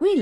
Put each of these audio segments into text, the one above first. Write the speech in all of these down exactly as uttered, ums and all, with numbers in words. We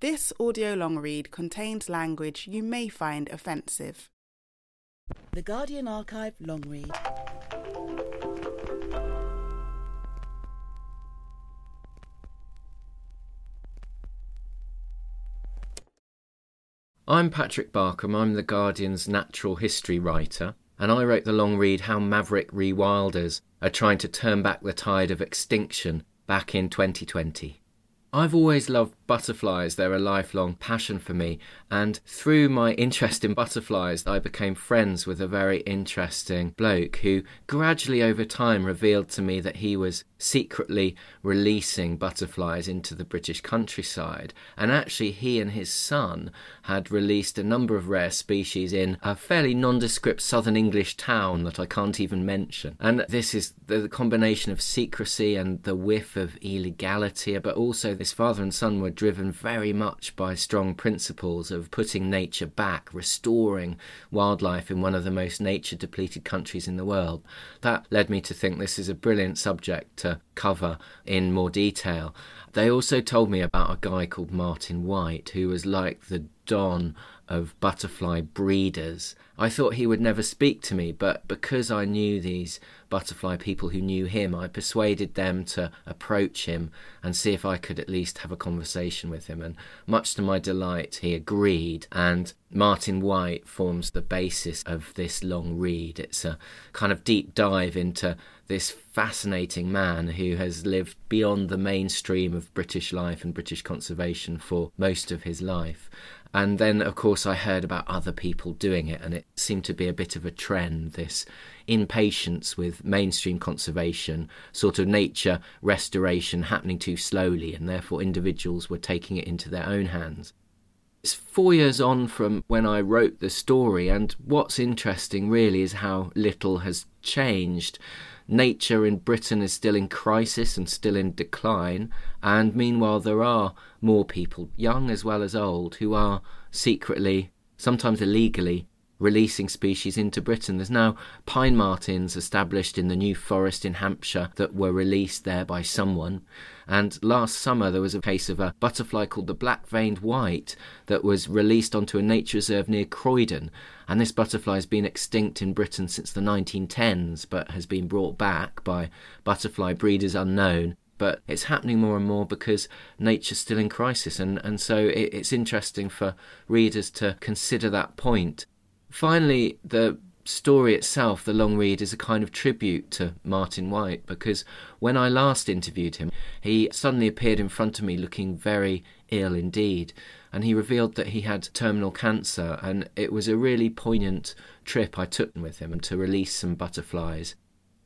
This audio long read contains language you may find offensive. The Guardian Archive long read. I'm Patrick Barkham, I'm The Guardian's natural history writer, and I wrote the long read How Maverick Rewilders Are Trying to Turn Back the Tide of Extinction back in twenty twenty. I've always loved butterflies, they're a lifelong passion for me, and through my interest in butterflies I became friends with a very interesting bloke who gradually over time revealed to me that he was secretly releasing butterflies into the British countryside, and actually he and his son had released a number of rare species in a fairly nondescript southern English town that I can't even mention. And this is the combination of secrecy and the whiff of illegality, but also this father and son were driven very much by strong principles of putting nature back, restoring wildlife in one of the most nature-depleted countries in the world. That led me to think this is a brilliant subject to cover in more detail. They also told me about a guy called Martin White, who was like the don of butterfly breeders. I thought he would never speak to me, but because I knew these butterfly people who knew him, I persuaded them to approach him and see if I could at least have a conversation with him. And much to my delight, he agreed. And Martin White forms the basis of this long read. It's a kind of deep dive into this fascinating man who has lived beyond the mainstream of British life and British conservation for most of his life. And then, of course, I heard about other people doing it, and it seemed to be a bit of a trend, this impatience with mainstream conservation, sort of nature restoration happening too slowly, and therefore individuals were taking it into their own hands. It's four years on from when I wrote the story, and what's interesting really is how little has changed. Nature in Britain is still in crisis and still in decline, and meanwhile there are more people, young as well as old, who are secretly, sometimes illegally, releasing species into Britain. There's now pine martins established in the New Forest in Hampshire that were released there by someone. And last summer there was a case of a butterfly called the black-veined white that was released onto a nature reserve near Croydon. And this butterfly has been extinct in Britain since the nineteen tens, but has been brought back by butterfly breeders unknown. But it's happening more and more because nature's still in crisis. And, and so it, it's interesting for readers to consider that point. Finally, the story itself, the long read, is a kind of tribute to Martin White, because when I last interviewed him, he suddenly appeared in front of me looking very ill indeed, and he revealed that he had terminal cancer, and it was a really poignant trip I took with him to release some butterflies.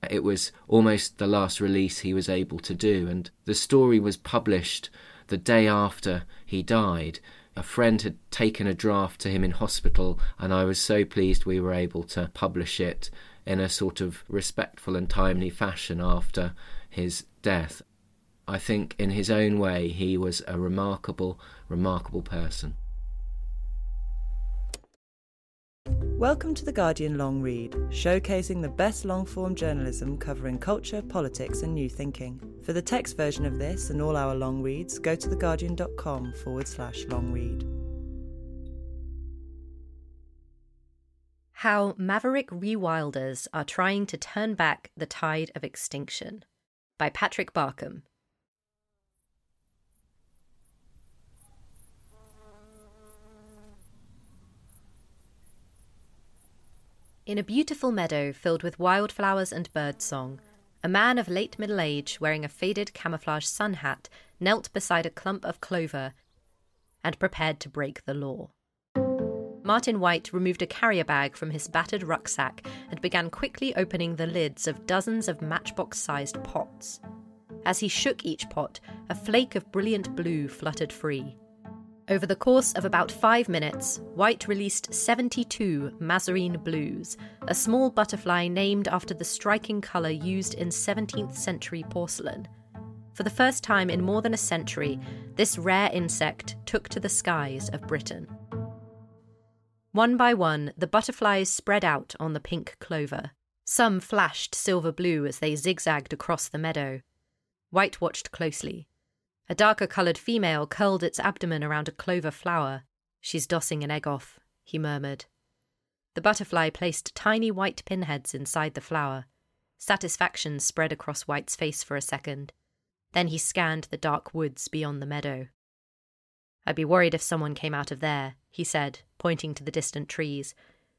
It was almost the last release he was able to do, and the story was published the day after he died. A friend had taken a draft to him in hospital, and I was so pleased we were able to publish it in a sort of respectful and timely fashion after his death. I think in his own way he was a remarkable, remarkable person. Welcome to The Guardian Long Read, showcasing the best long-form journalism covering culture, politics and new thinking. For the text version of this and all our long reads, go to theguardian.com forward slash long read. How Maverick Rewilders Are Trying to Turn Back the Tide of Extinction by Patrick Barkham. In a beautiful meadow filled with wildflowers and birdsong, a man of late middle age wearing a faded camouflage sun hat knelt beside a clump of clover and prepared to break the law. Martin White removed a carrier bag from his battered rucksack and began quickly opening the lids of dozens of matchbox-sized pots. As he shook each pot, a flake of brilliant blue fluttered free. Over the course of about five minutes, White released seventy-two Mazarine Blues, a small butterfly named after the striking colour used in seventeenth century porcelain. For the first time in more than a century, this rare insect took to the skies of Britain. One by one, the butterflies spread out on the pink clover. Some flashed silver blue as they zigzagged across the meadow. White watched closely. A darker-coloured female curled its abdomen around a clover flower. "She's dossing an egg off," he murmured. The butterfly placed tiny white pinheads inside the flower. Satisfaction spread across White's face for a second. Then he scanned the dark woods beyond the meadow. "I'd be worried if someone came out of there," he said, pointing to the distant trees,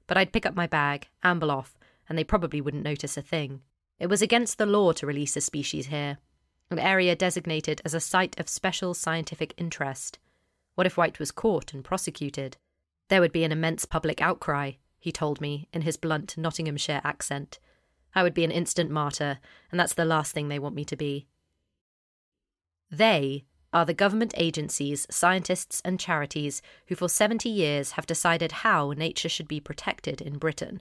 "but I'd pick up my bag, amble off, and they probably wouldn't notice a thing. It was against the law to release a species here, an area designated as a site of special scientific interest. What if White was caught and prosecuted? There would be an immense public outcry," he told me, in his blunt Nottinghamshire accent. "I would be an instant martyr, and that's the last thing they want me to be." They are the government agencies, scientists and charities who for seventy years have decided how nature should be protected in Britain.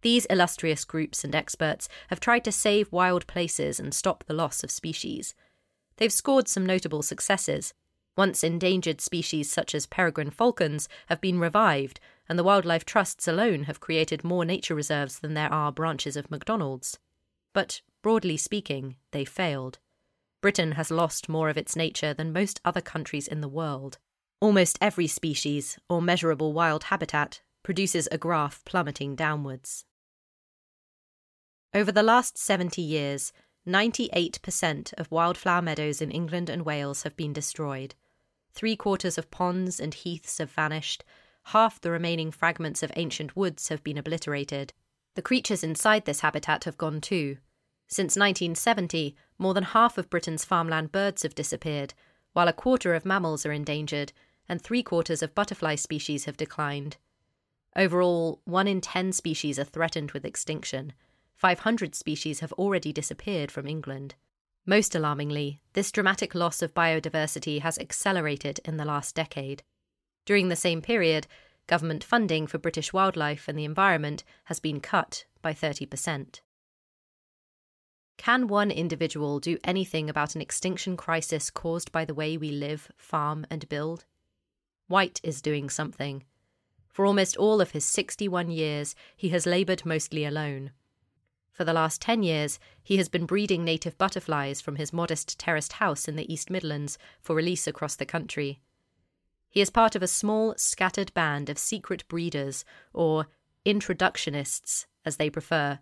These illustrious groups and experts have tried to save wild places and stop the loss of species. They've scored some notable successes. Once endangered species such as peregrine falcons have been revived, and the wildlife trusts alone have created more nature reserves than there are branches of McDonald's. But, broadly speaking, they failed. Britain has lost more of its nature than most other countries in the world. Almost every species, or measurable wild habitat, produces a graph plummeting downwards. Over the last seventy years, ninety-eight percent of wildflower meadows in England and Wales have been destroyed. Three quarters of ponds and heaths have vanished. Half the remaining fragments of ancient woods have been obliterated. The creatures inside this habitat have gone too. Since nineteen seventy, more than half of Britain's farmland birds have disappeared, while a quarter of mammals are endangered, and three-quarters of butterfly species have declined. Overall, one in ten species are threatened with extinction. five hundred species have already disappeared from England. Most alarmingly, this dramatic loss of biodiversity has accelerated in the last decade. During the same period, government funding for British wildlife and the environment has been cut by thirty percent. Can one individual do anything about an extinction crisis caused by the way we live, farm, and build? White is doing something. For almost all of his sixty-one years, he has laboured mostly alone. For the last ten years, he has been breeding native butterflies from his modest terraced house in the East Midlands for release across the country. He is part of a small, scattered band of secret breeders, or introductionists, as they prefer,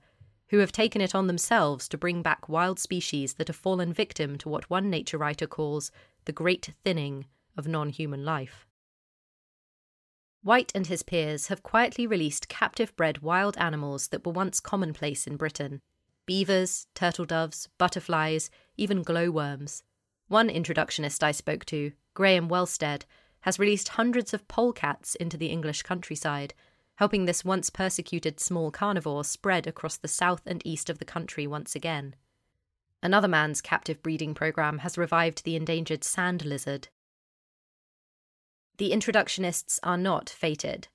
who have taken it on themselves to bring back wild species that have fallen victim to what one nature writer calls the great thinning of non-human life. White and his peers have quietly released captive-bred wild animals that were once commonplace in Britain. Beavers, turtle doves, butterflies, even glowworms. One introductionist I spoke to, Graham Wellstead, has released hundreds of polecats into the English countryside, helping this once persecuted small carnivore spread across the south and east of the country once again. Another man's captive breeding programme has revived the endangered sand lizard. The introductionists are not fated.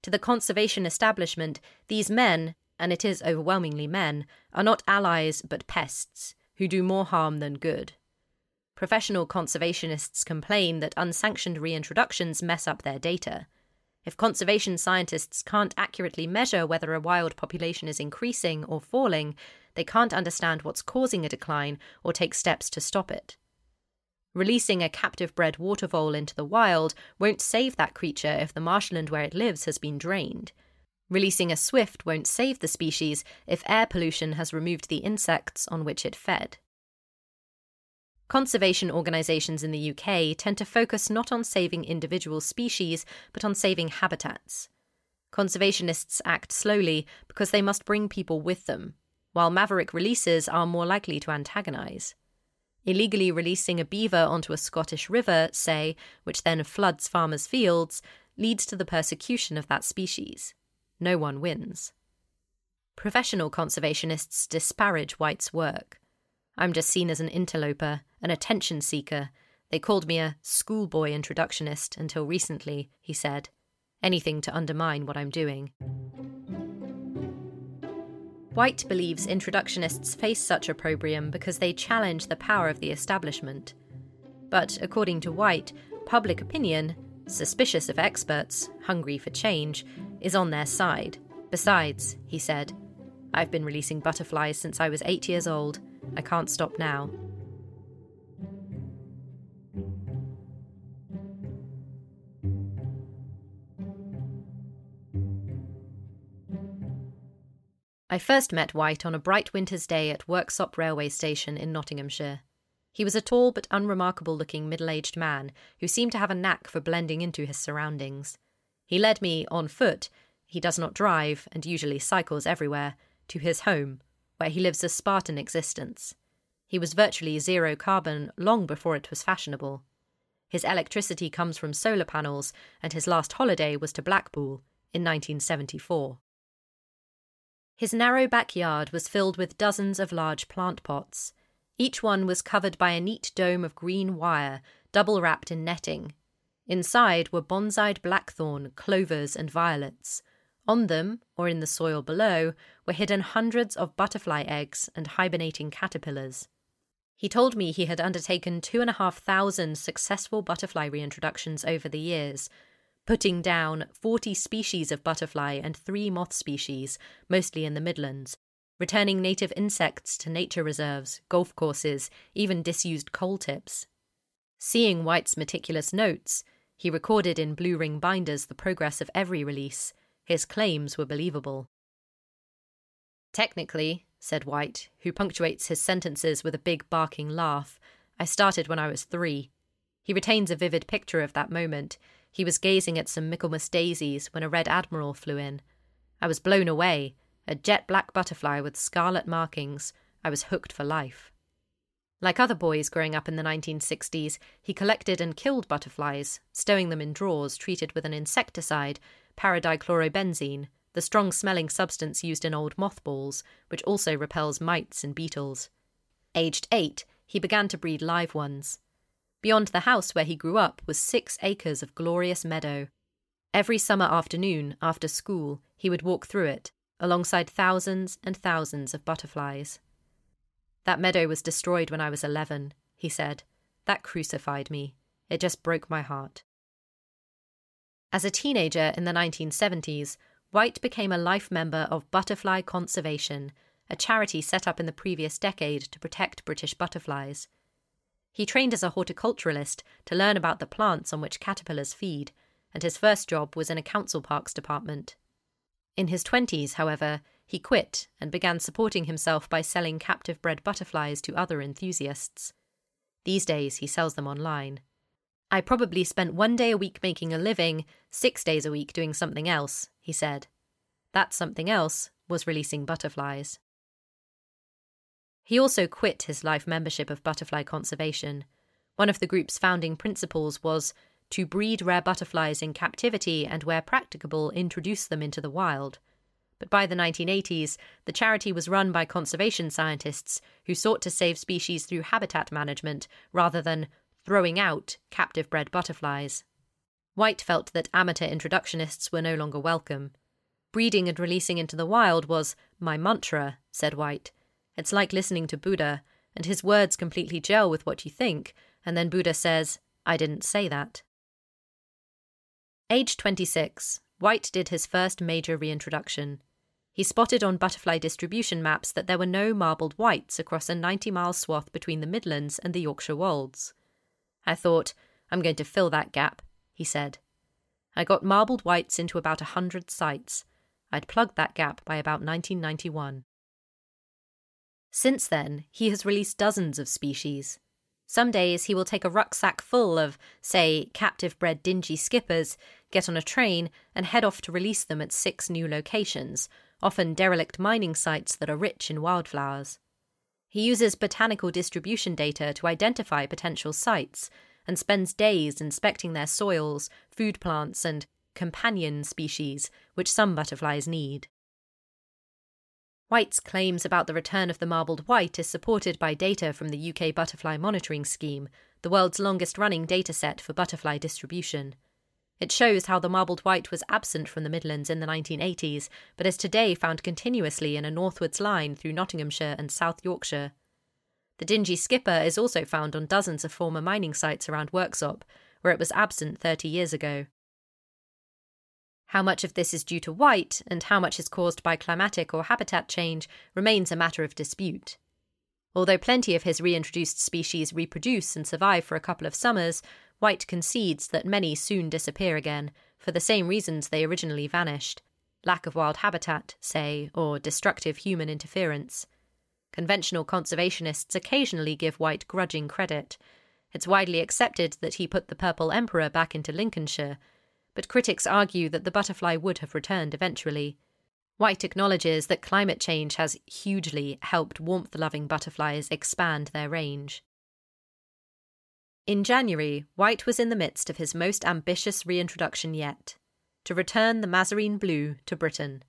To the conservation establishment, these men, and it is overwhelmingly men, are not allies but pests, who do more harm than good. Professional conservationists complain that unsanctioned reintroductions mess up their data. If conservation scientists can't accurately measure whether a wild population is increasing or falling, they can't understand what's causing a decline or take steps to stop it. Releasing a captive-bred watervole into the wild won't save that creature if the marshland where it lives has been drained. Releasing a swift won't save the species if air pollution has removed the insects on which it fed. Conservation organisations in the U K tend to focus not on saving individual species, but on saving habitats. Conservationists act slowly because they must bring people with them, while maverick releases are more likely to antagonise. Illegally releasing a beaver onto a Scottish river, say, which then floods farmers' fields, leads to the persecution of that species. No one wins. Professional conservationists disparage White's work. I'm just seen as an interloper, an attention seeker. They called me a schoolboy introductionist until recently, he said. Anything to undermine what I'm doing. White believes introductionists face such opprobrium because they challenge the power of the establishment. But according to White, public opinion, suspicious of experts, hungry for change, is on their side. Besides, he said, I've been releasing butterflies since I was eight years old. I can't stop now. I first met White on a bright winter's day at WorkSop Railway Station in Nottinghamshire. He was a tall but unremarkable-looking middle-aged man who seemed to have a knack for blending into his surroundings. He led me, on foot, he does not drive and usually cycles everywhere, to his home, where he lives a Spartan existence. He was virtually zero carbon long before it was fashionable. His electricity comes from solar panels, and his last holiday was to Blackpool in nineteen seventy-four. His narrow backyard was filled with dozens of large plant pots. Each one was covered by a neat dome of green wire, double-wrapped in netting. Inside were bonsai'd blackthorn, clovers and violets. On them, or in the soil below, were hidden hundreds of butterfly eggs and hibernating caterpillars. He told me he had undertaken two and a half thousand successful butterfly reintroductions over the years, putting down forty species of butterfly and three moth species, mostly in the Midlands, returning native insects to nature reserves, golf courses, even disused coal tips. Seeing White's meticulous notes, he recorded in blue ring binders the progress of every release. His claims were believable. Technically, said White, who punctuates his sentences with a big barking laugh, I started when I was three. He retains a vivid picture of that moment. He was gazing at some Michaelmas daisies when a red admiral flew in. I was blown away, a jet-black butterfly with scarlet markings. I was hooked for life. Like other boys growing up in the nineteen sixties, he collected and killed butterflies, stowing them in drawers treated with an insecticide, paradichlorobenzene, the strong-smelling substance used in old mothballs, which also repels mites and beetles. Aged eight, he began to breed live ones. Beyond the house where he grew up was six acres of glorious meadow. Every summer afternoon, after school, he would walk through it, alongside thousands and thousands of butterflies. That meadow was destroyed when I was eleven, he said. That crucified me. It just broke my heart. As a teenager in the nineteen seventies, White became a life member of Butterfly Conservation, a charity set up in the previous decade to protect British butterflies. He trained as a horticulturalist to learn about the plants on which caterpillars feed, and his first job was in a council parks department. In his twenties, however, he quit and began supporting himself by selling captive-bred butterflies to other enthusiasts. These days he sells them online. I probably spent one day a week making a living, six days a week doing something else, he said. That something else was releasing butterflies. He also quit his life membership of Butterfly Conservation. One of the group's founding principles was to breed rare butterflies in captivity and, where practicable, introduce them into the wild. But by the nineteen eighties, the charity was run by conservation scientists who sought to save species through habitat management rather than throwing out captive-bred butterflies. White felt that amateur introductionists were no longer welcome. Breeding and releasing into the wild was my mantra, said White. It's like listening to Buddha, and his words completely gel with what you think, and then Buddha says, I didn't say that. Age twenty-six, White did his first major reintroduction. He spotted on butterfly distribution maps that there were no marbled whites across a ninety-mile swath between the Midlands and the Yorkshire Wolds. I thought, I'm going to fill that gap, he said. I got marbled whites into about a hundred sites. I I'd plugged that gap by about nineteen ninety-one. Since then, he has released dozens of species. Some days he will take a rucksack full of, say, captive-bred dingy skippers, get on a train, and head off to release them at six new locations, often derelict mining sites that are rich in wildflowers. He uses botanical distribution data to identify potential sites, and spends days inspecting their soils, food plants, and companion species, which some butterflies need. White's claims about the return of the marbled white is supported by data from the U K Butterfly Monitoring Scheme, the world's longest-running dataset for butterfly distribution. It shows how the marbled white was absent from the Midlands in the nineteen eighties, but is today found continuously in a northwards line through Nottinghamshire and South Yorkshire. The dingy skipper is also found on dozens of former mining sites around WorkSop, where it was absent thirty years ago. How much of this is due to white, and how much is caused by climatic or habitat change, remains a matter of dispute. Although plenty of his reintroduced species reproduce and survive for a couple of summers, White concedes that many soon disappear again, for the same reasons they originally vanished: lack of wild habitat, say, or destructive human interference. Conventional conservationists occasionally give White grudging credit. It's widely accepted that he put the Purple Emperor back into Lincolnshire, but critics argue that the butterfly would have returned eventually. White acknowledges that climate change has hugely helped warmth-loving butterflies expand their range. In January, White was in the midst of his most ambitious reintroduction yet, to return the Mazarine Blue to Britain.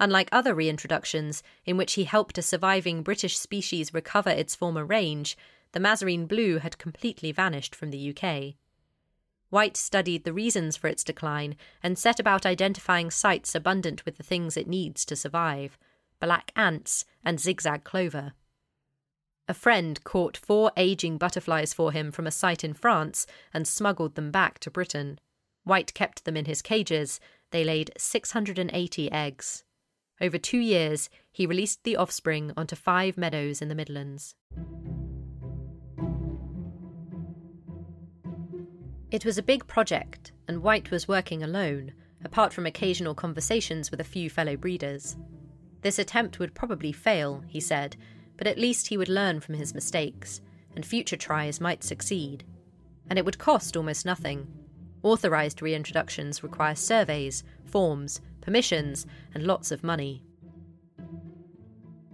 Unlike other reintroductions, in which he helped a surviving British species recover its former range, the Mazarine Blue had completely vanished from the U K. White studied the reasons for its decline and set about identifying sites abundant with the things it needs to survive: black ants and zigzag clover. A friend caught four aging butterflies for him from a site in France and smuggled them back to Britain. White kept them in his cages. They laid six hundred eighty eggs. Over two years, he released the offspring onto five meadows in the Midlands. It was a big project, and White was working alone, apart from occasional conversations with a few fellow breeders. This attempt would probably fail, he said, but at least he would learn from his mistakes, and future tries might succeed. And it would cost almost nothing. Authorised reintroductions require surveys, forms, permissions, and lots of money.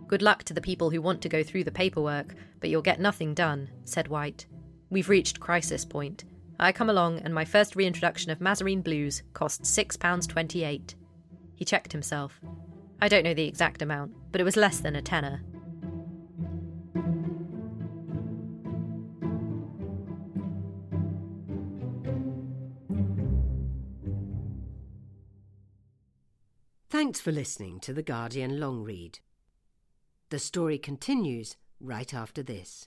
Good luck to the people who want to go through the paperwork, but you'll get nothing done, said White. We've reached crisis point. I come along, and my first reintroduction of Mazarine Blues cost six pounds twenty-eight. He checked himself. I don't know the exact amount, but it was less than a tenner. Thanks for listening to The Guardian Long Read. The story continues right after this.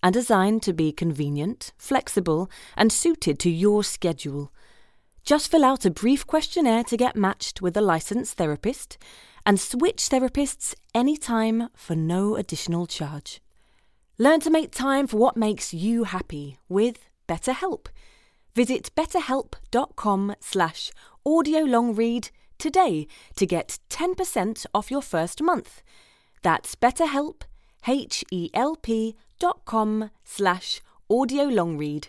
and designed to be convenient, flexible, and suited to your schedule. Just fill out a brief questionnaire to get matched with a licensed therapist and switch therapists anytime for no additional charge. Learn to make time for what makes you happy with BetterHelp. Visit betterhelp.com slash audiolongread today to get ten percent off your first month. That's betterhelp, H E L P dot com slash audiolongread.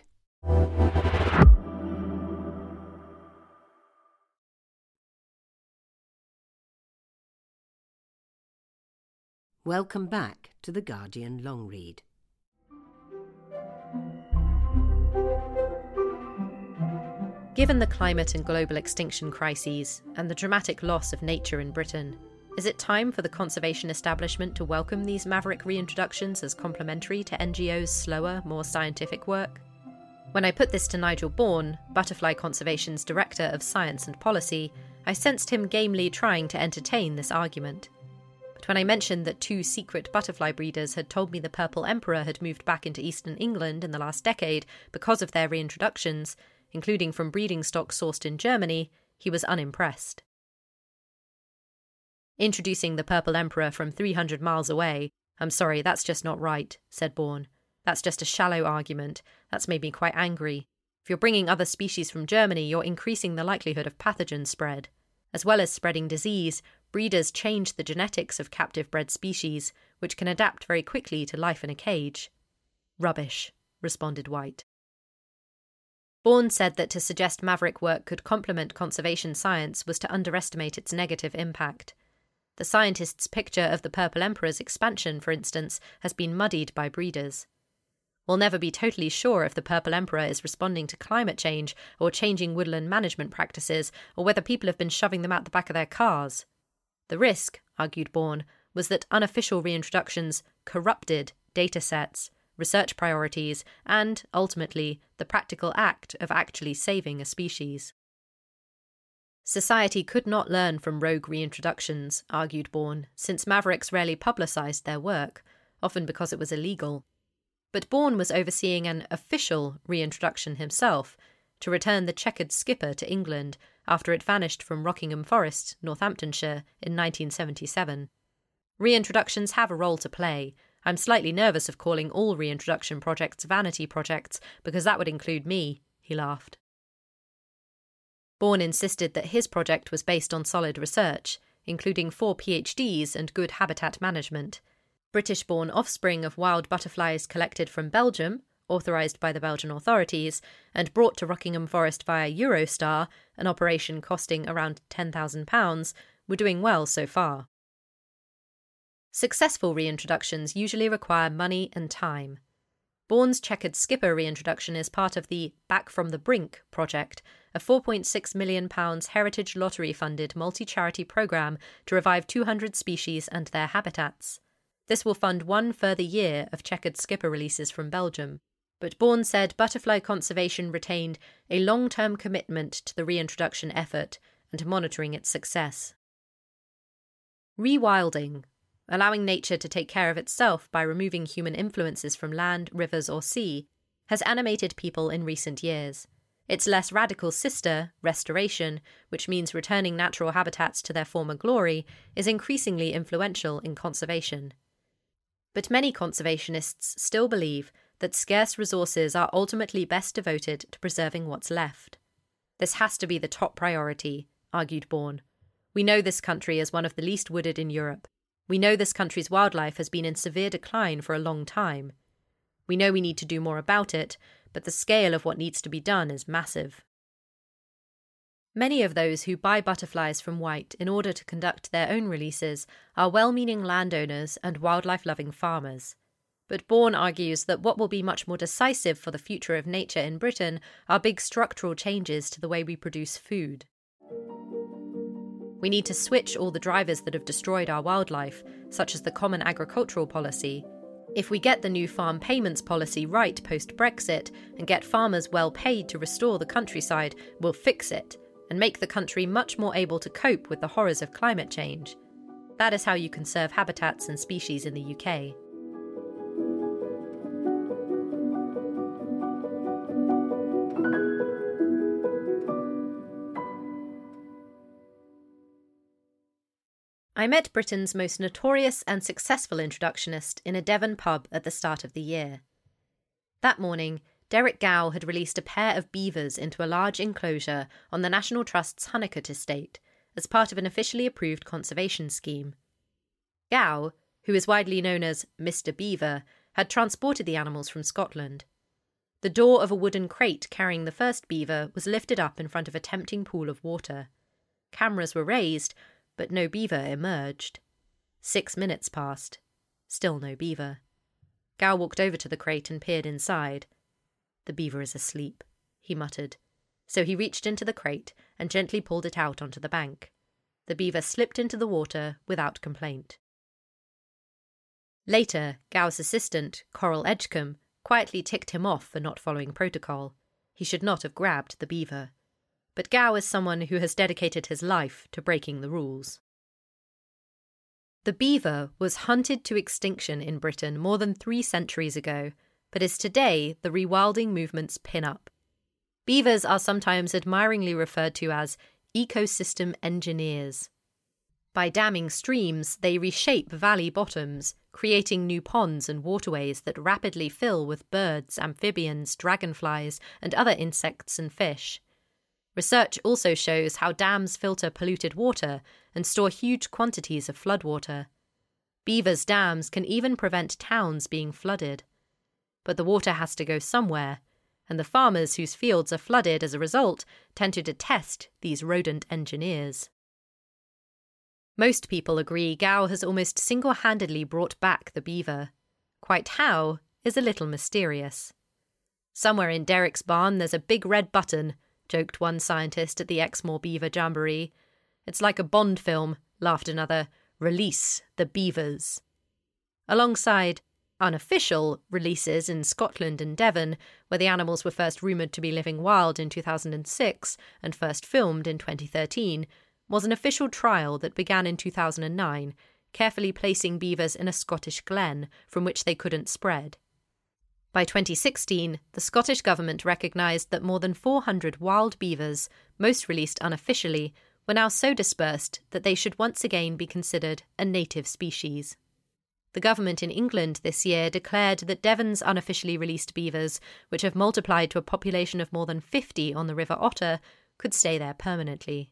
Welcome back to the Guardian Long Read. Given the climate and global extinction crises and the dramatic loss of nature in Britain, is it time for the conservation establishment to welcome these maverick reintroductions as complementary to N G O's slower, more scientific work? When I put this to Nigel Bourne, Butterfly Conservation's Director of Science and Policy, I sensed him gamely trying to entertain this argument. But when I mentioned that two secret butterfly breeders had told me the Purple Emperor had moved back into eastern England in the last decade because of their reintroductions, including from breeding stock sourced in Germany, he was unimpressed. Introducing the Purple Emperor from three hundred miles away, I'm sorry, that's just not right, said Bourne. That's just a shallow argument. That's made me quite angry. If you're bringing other species from Germany, you're increasing the likelihood of pathogen spread. As well as spreading disease, breeders change the genetics of captive-bred species, which can adapt very quickly to life in a cage. Rubbish, responded White. Bourne said that to suggest maverick work could complement conservation science was to underestimate its negative impact. The scientist's picture of the Purple Emperor's expansion, for instance, has been muddied by breeders. We'll never be totally sure if the Purple Emperor is responding to climate change or changing woodland management practices, or whether people have been shoving them out the back of their cars. The risk, argued Bourne, was that unofficial reintroductions corrupted data sets, research priorities, and, ultimately, the practical act of actually saving a species. Society could not learn from rogue reintroductions, argued Bourne, since mavericks rarely publicised their work, often because it was illegal. But Bourne was overseeing an official reintroduction himself, to return the chequered skipper to England after it vanished from Rockingham Forest, Northamptonshire, in nineteen seventy-seven. Reintroductions have a role to play. I'm slightly nervous of calling all reintroduction projects vanity projects, because that would include me, he laughed. Bourne insisted that his project was based on solid research, including four PhDs and good habitat management. British-born offspring of wild butterflies collected from Belgium, authorised by the Belgian authorities, and brought to Rockingham Forest via Eurostar, an operation costing around ten thousand pounds, were doing well so far. Successful reintroductions usually require money and time. Bourne's Chequered Skipper reintroduction is part of the Back from the Brink project, a four point six million pounds Heritage Lottery-funded multi-charity programme to revive two hundred species and their habitats. This will fund one further year of Chequered Skipper releases from Belgium. But Bourne said Butterfly Conservation retained a long-term commitment to the reintroduction effort and to monitoring its success. Rewilding, allowing nature to take care of itself by removing human influences from land, rivers or sea, has animated people in recent years. Its less radical sister, restoration, which means returning natural habitats to their former glory, is increasingly influential in conservation. But many conservationists still believe that scarce resources are ultimately best devoted to preserving what's left. This has to be the top priority, argued Bourne. We know this country is one of the least wooded in Europe. We know this country's wildlife has been in severe decline for a long time. We know we need to do more about it, but the scale of what needs to be done is massive. Many of those who buy butterflies from White in order to conduct their own releases are well-meaning landowners and wildlife-loving farmers. But Bourne argues that what will be much more decisive for the future of nature in Britain are big structural changes to the way we produce food. We need to switch all the drivers that have destroyed our wildlife, such as the Common Agricultural Policy. If we get the new farm payments policy right post-Brexit and get farmers well paid to restore the countryside, we'll fix it and make the country much more able to cope with the horrors of climate change. That is how you conserve habitats and species in the U K. I met Britain's most notorious and successful introductionist in a Devon pub at the start of the year. That morning, Derek Gow had released a pair of beavers into a large enclosure on the National Trust's Hunnicutt estate as part of an officially approved conservation scheme. Gow, who is widely known as Mister Beaver, had transported the animals from Scotland. The door of a wooden crate carrying the first beaver was lifted up in front of a tempting pool of water. Cameras were raised, but no beaver emerged. Six minutes passed. Still no beaver. Gow walked over to the crate and peered inside. "The beaver is asleep," he muttered. So he reached into the crate and gently pulled it out onto the bank. The beaver slipped into the water without complaint. Later, Gow's assistant, Coral Edgecombe, quietly ticked him off for not following protocol. He should not have grabbed the beaver. But Gow is someone who has dedicated his life to breaking the rules. The beaver was hunted to extinction in Britain more than three centuries ago, but is today the rewilding movement's pin-up. Beavers are sometimes admiringly referred to as ecosystem engineers. By damming streams, they reshape valley bottoms, creating new ponds and waterways that rapidly fill with birds, amphibians, dragonflies, and other insects and fish. Research also shows how dams filter polluted water and store huge quantities of floodwater. Beavers' dams can even prevent towns being flooded. But the water has to go somewhere, and the farmers whose fields are flooded as a result tend to detest these rodent engineers. Most people agree Gow has almost single-handedly brought back the beaver. Quite how is a little mysterious. "Somewhere in Derek's barn there's a big red button," joked one scientist at the Exmoor Beaver Jamboree. "It's like a Bond film," laughed another. "Release the beavers." Alongside unofficial releases in Scotland and Devon, where the animals were first rumoured to be living wild in two thousand six and first filmed in twenty thirteen, was an official trial that began in two thousand nine, carefully placing beavers in a Scottish glen from which they couldn't spread. By twenty sixteen, the Scottish government recognised that more than four hundred wild beavers, most released unofficially, were now so dispersed that they should once again be considered a native species. The government in England this year declared that Devon's unofficially released beavers, which have multiplied to a population of more than fifty on the River Otter, could stay there permanently.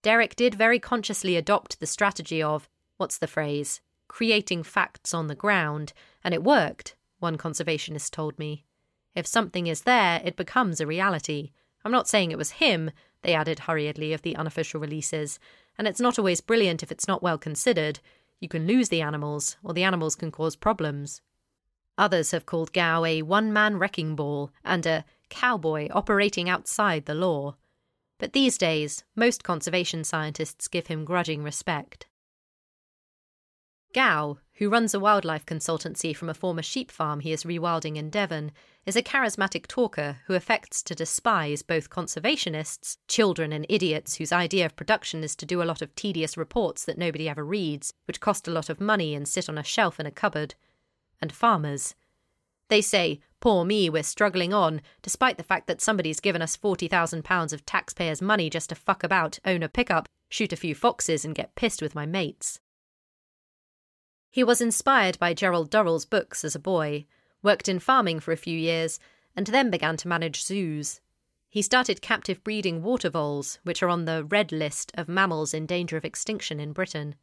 Derek did very consciously adopt the strategy of, what's the phrase, creating facts on the ground, and it worked, one conservationist told me. If something is there, it becomes a reality. I'm not saying it was him, they added hurriedly of the unofficial releases, and it's not always brilliant if it's not well considered. You can lose the animals, or the animals can cause problems. Others have called Gow a one-man wrecking ball and a cowboy operating outside the law. But these days, most conservation scientists give him grudging respect. Gow, who runs a wildlife consultancy from a former sheep farm he is rewilding in Devon, is a charismatic talker who affects to despise both conservationists, children and idiots whose idea of production is to do a lot of tedious reports that nobody ever reads, which cost a lot of money and sit on a shelf in a cupboard, and farmers. They say, "Poor me, we're struggling on, despite the fact that somebody's given us forty thousand pounds of taxpayers' money just to fuck about, own a pickup, shoot a few foxes and get pissed with my mates." He was inspired by Gerald Durrell's books as a boy, worked in farming for a few years, and then began to manage zoos. He started captive breeding water voles, which are on the red list of mammals in danger of extinction in Britain.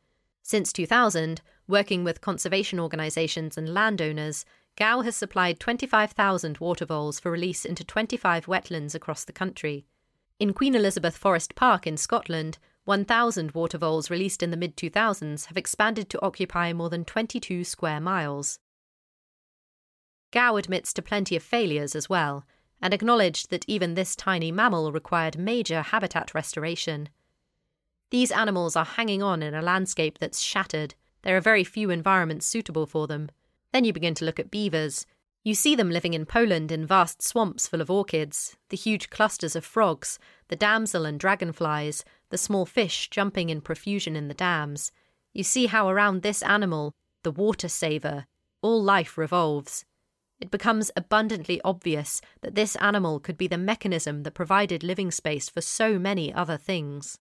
Since two thousand, working with conservation organisations and landowners, Gow has supplied twenty-five thousand water voles for release into twenty-five wetlands across the country. In Queen Elizabeth Forest Park in Scotland, one thousand water voles released in the mid two thousands have expanded to occupy more than twenty-two square miles. Gow admits to plenty of failures as well, and acknowledged that even this tiny mammal required major habitat restoration. These animals are hanging on in a landscape that's shattered. There are very few environments suitable for them. Then you begin to look at beavers. You see them living in Poland in vast swamps full of orchids, the huge clusters of frogs, the damsel and dragonflies, the small fish jumping in profusion in the dams. You see how around this animal, the water saver, all life revolves. It becomes abundantly obvious that this animal could be the mechanism that provided living space for so many other things.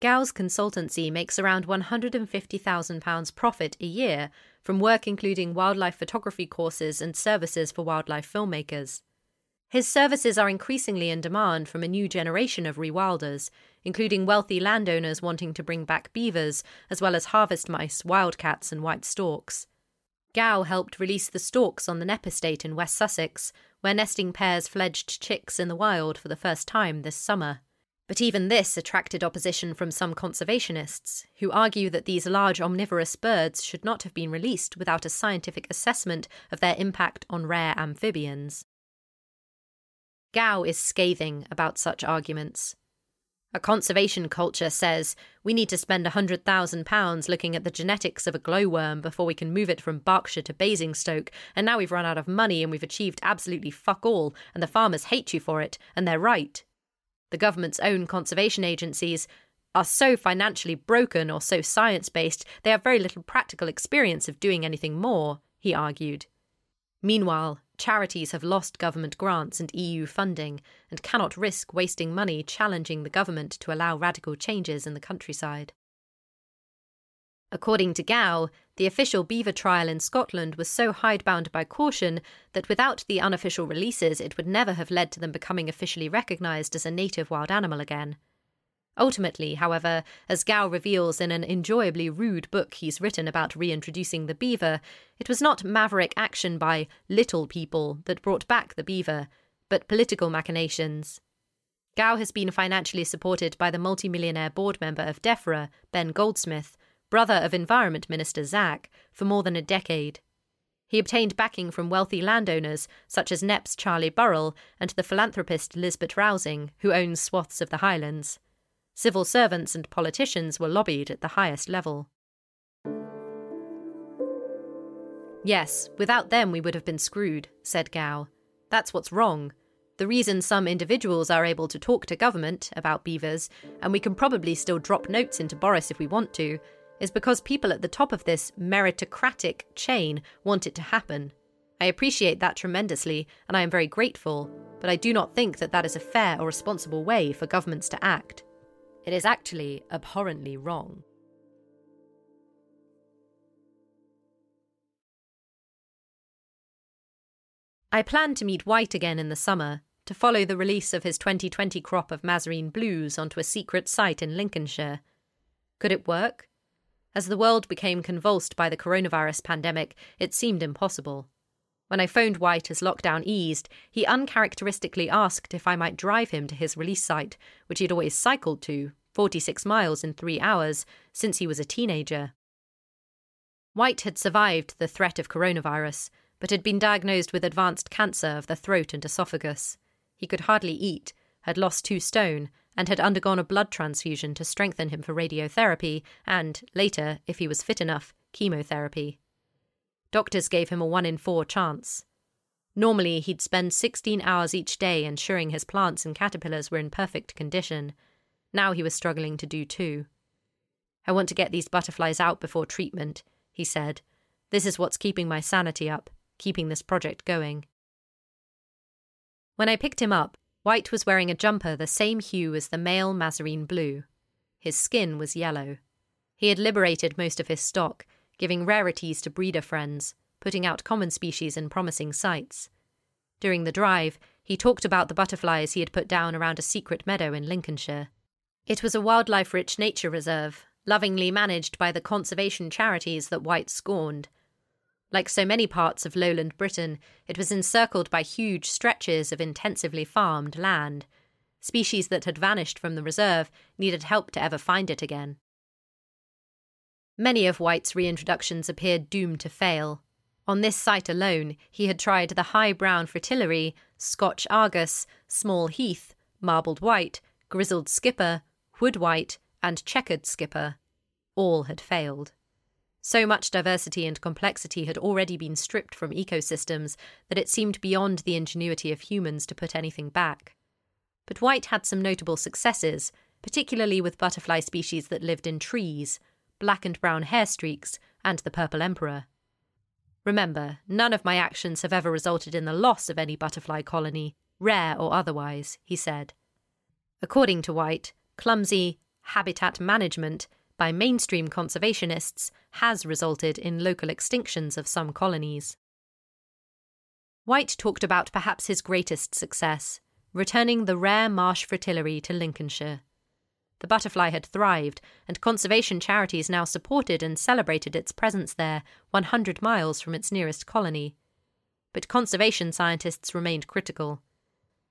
Gow's consultancy makes around one hundred fifty thousand pounds profit a year from work including wildlife photography courses and services for wildlife filmmakers. His services are increasingly in demand from a new generation of rewilders, including wealthy landowners wanting to bring back beavers, as well as harvest mice, wildcats and white storks. Gow helped release the storks on the Knepp Estate in West Sussex, where nesting pairs fledged chicks in the wild for the first time this summer. But even this attracted opposition from some conservationists, who argue that these large omnivorous birds should not have been released without a scientific assessment of their impact on rare amphibians. Gow is scathing about such arguments. A conservation culture says we need to spend one hundred thousand pounds looking at the genetics of a glowworm before we can move it from Berkshire to Basingstoke, and now we've run out of money and we've achieved absolutely fuck all, and the farmers hate you for it, and they're right. The government's own conservation agencies are so financially broken or so science-based they have very little practical experience of doing anything more, he argued. Meanwhile, charities have lost government grants and E U funding and cannot risk wasting money challenging the government to allow radical changes in the countryside. According to Gow, the official beaver trial in Scotland was so hidebound by caution that without the unofficial releases it would never have led to them becoming officially recognised as a native wild animal again. Ultimately, however, as Gow reveals in an enjoyably rude book he's written about reintroducing the beaver, it was not maverick action by little people that brought back the beaver, but political machinations. Gow has been financially supported by the multimillionaire board member of DEFRA, Ben Goldsmith, brother of Environment Minister Zac, for more than a decade. He obtained backing from wealthy landowners such as Knepp's Charlie Burrell and the philanthropist Lisbet Rousing, who owns swaths of the Highlands. Civil servants and politicians were lobbied at the highest level. Yes, without them we would have been screwed, said Gow. That's what's wrong. The reason some individuals are able to talk to government about beavers, and we can probably still drop notes into Boris if we want to, is because people at the top of this meritocratic chain want it to happen. I appreciate that tremendously, and I am very grateful, but I do not think that that is a fair or responsible way for governments to act. It is actually abhorrently wrong. I plan to meet White again in the summer, to follow the release of his twenty twenty crop of Mazarine Blues onto a secret site in Lincolnshire. Could it work? As the world became convulsed by the coronavirus pandemic, it seemed impossible. When I phoned White as lockdown eased, he uncharacteristically asked if I might drive him to his release site, which he'd always cycled to, forty-six miles in three hours, since he was a teenager. White had survived the threat of coronavirus, but had been diagnosed with advanced cancer of the throat and esophagus. He could hardly eat, had lost two stone, and had undergone a blood transfusion to strengthen him for radiotherapy and, later, if he was fit enough, chemotherapy. Doctors gave him a one in four chance. Normally, he'd spend sixteen hours each day ensuring his plants and caterpillars were in perfect condition. Now he was struggling to do two. I want to get these butterflies out before treatment, he said. This is what's keeping my sanity up, keeping this project going. When I picked him up, White was wearing a jumper the same hue as the male Mazarine Blue. His skin was yellow. He had liberated most of his stock, giving rarities to breeder friends, putting out common species in promising sites. During the drive, he talked about the butterflies he had put down around a secret meadow in Lincolnshire. It was a wildlife-rich nature reserve, lovingly managed by the conservation charities that White scorned. Like so many parts of lowland Britain, it was encircled by huge stretches of intensively farmed land. Species that had vanished from the reserve needed help to ever find it again. Many of White's reintroductions appeared doomed to fail. On this site alone, he had tried the high-brown fritillary, Scotch Argus, small heath, marbled white, grizzled skipper, wood white, and chequered skipper. All had failed. So much diversity and complexity had already been stripped from ecosystems that it seemed beyond the ingenuity of humans to put anything back. But White had some notable successes, particularly with butterfly species that lived in trees, black and brown hair streaks, and the Purple Emperor. Remember, none of my actions have ever resulted in the loss of any butterfly colony, rare or otherwise, he said. According to White, clumsy, habitat management by mainstream conservationists has resulted in local extinctions of some colonies. White talked about perhaps his greatest success, returning the rare marsh fritillary to Lincolnshire. The butterfly had thrived, and conservation charities now supported and celebrated its presence there, one hundred miles from its nearest colony. But conservation scientists remained critical.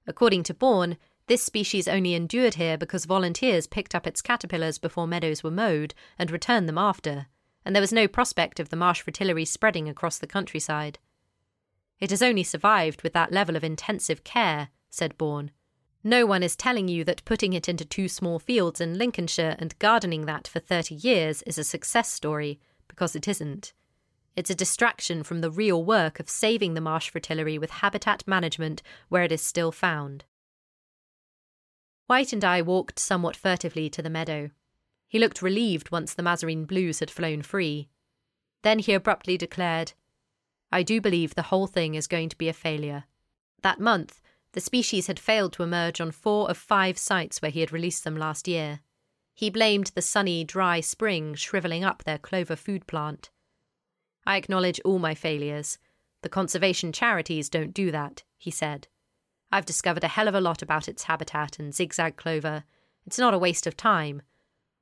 According to Bourne, this species only endured here because volunteers picked up its caterpillars before meadows were mowed and returned them after, and there was no prospect of the marsh fritillary spreading across the countryside. It has only survived with that level of intensive care, said Bourne. No one is telling you that putting it into two small fields in Lincolnshire and gardening that for thirty years is a success story, because it isn't. It's a distraction from the real work of saving the marsh fritillary with habitat management where it is still found. White and I walked somewhat furtively to the meadow. He looked relieved once the Mazarine Blues had flown free. Then he abruptly declared, "I do believe the whole thing is going to be a failure." That month, the species had failed to emerge on four of five sites where he had released them last year. He blamed the sunny, dry spring shrivelling up their clover food plant. "I acknowledge all my failures. The conservation charities don't do that," he said. "I've discovered a hell of a lot about its habitat and zigzag clover. It's not a waste of time,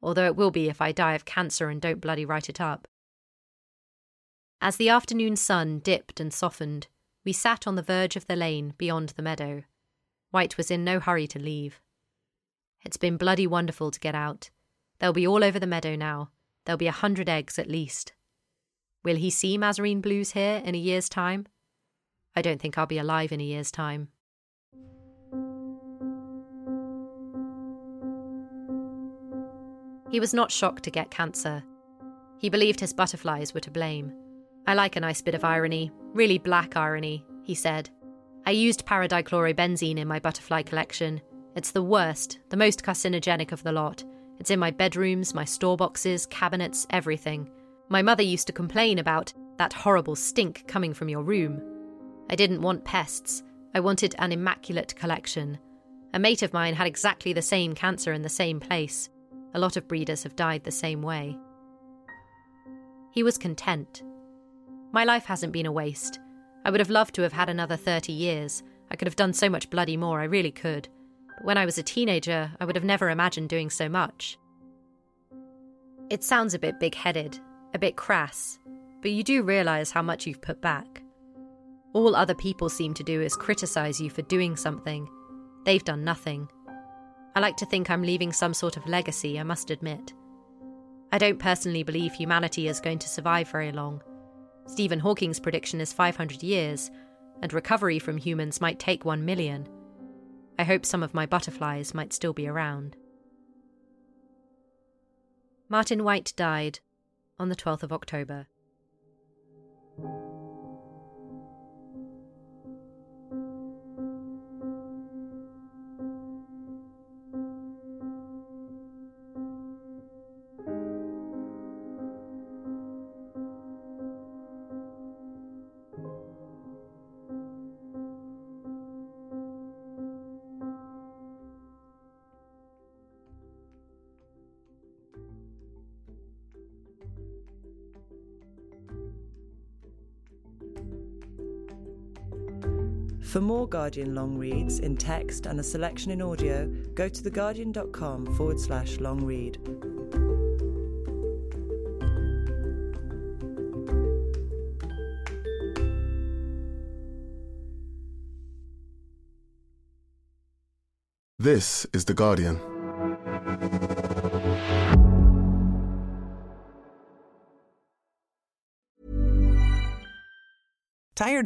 although it will be if I die of cancer and don't bloody write it up." As the afternoon sun dipped and softened, we sat on the verge of the lane beyond the meadow. White was in no hurry to leave. "It's been bloody wonderful to get out. They'll be all over the meadow now. There'll be a hundred eggs at least. Will he see Mazarine Blues here in a year's time? I don't think I'll be alive in a year's time." He was not shocked to get cancer. He believed his butterflies were to blame. "I like a nice bit of irony, really black irony," he said. "I used paradichlorobenzene in my butterfly collection. It's the worst, the most carcinogenic of the lot. It's in my bedrooms, my store boxes, cabinets, everything. My mother used to complain about that horrible stink coming from your room. I didn't want pests. I wanted an immaculate collection. A mate of mine had exactly the same cancer in the same place. A lot of breeders have died the same way." He was content. "My life hasn't been a waste. I would have loved to have had another thirty years. I could have done so much bloody more, I really could. But when I was a teenager, I would have never imagined doing so much." It sounds a bit big-headed, a bit crass, but you do realise how much you've put back. All other people seem to do is criticise you for doing something. They've done nothing. I like to think I'm leaving some sort of legacy, I must admit. I don't personally believe humanity is going to survive very long. Stephen Hawking's prediction is five hundred years, and recovery from humans might take one million. I hope some of my butterflies might still be around. Martin White died on the twelfth of October. For more Guardian long reads in text and a selection in audio, go to theguardian.com forward slash long read. This is The Guardian. Tired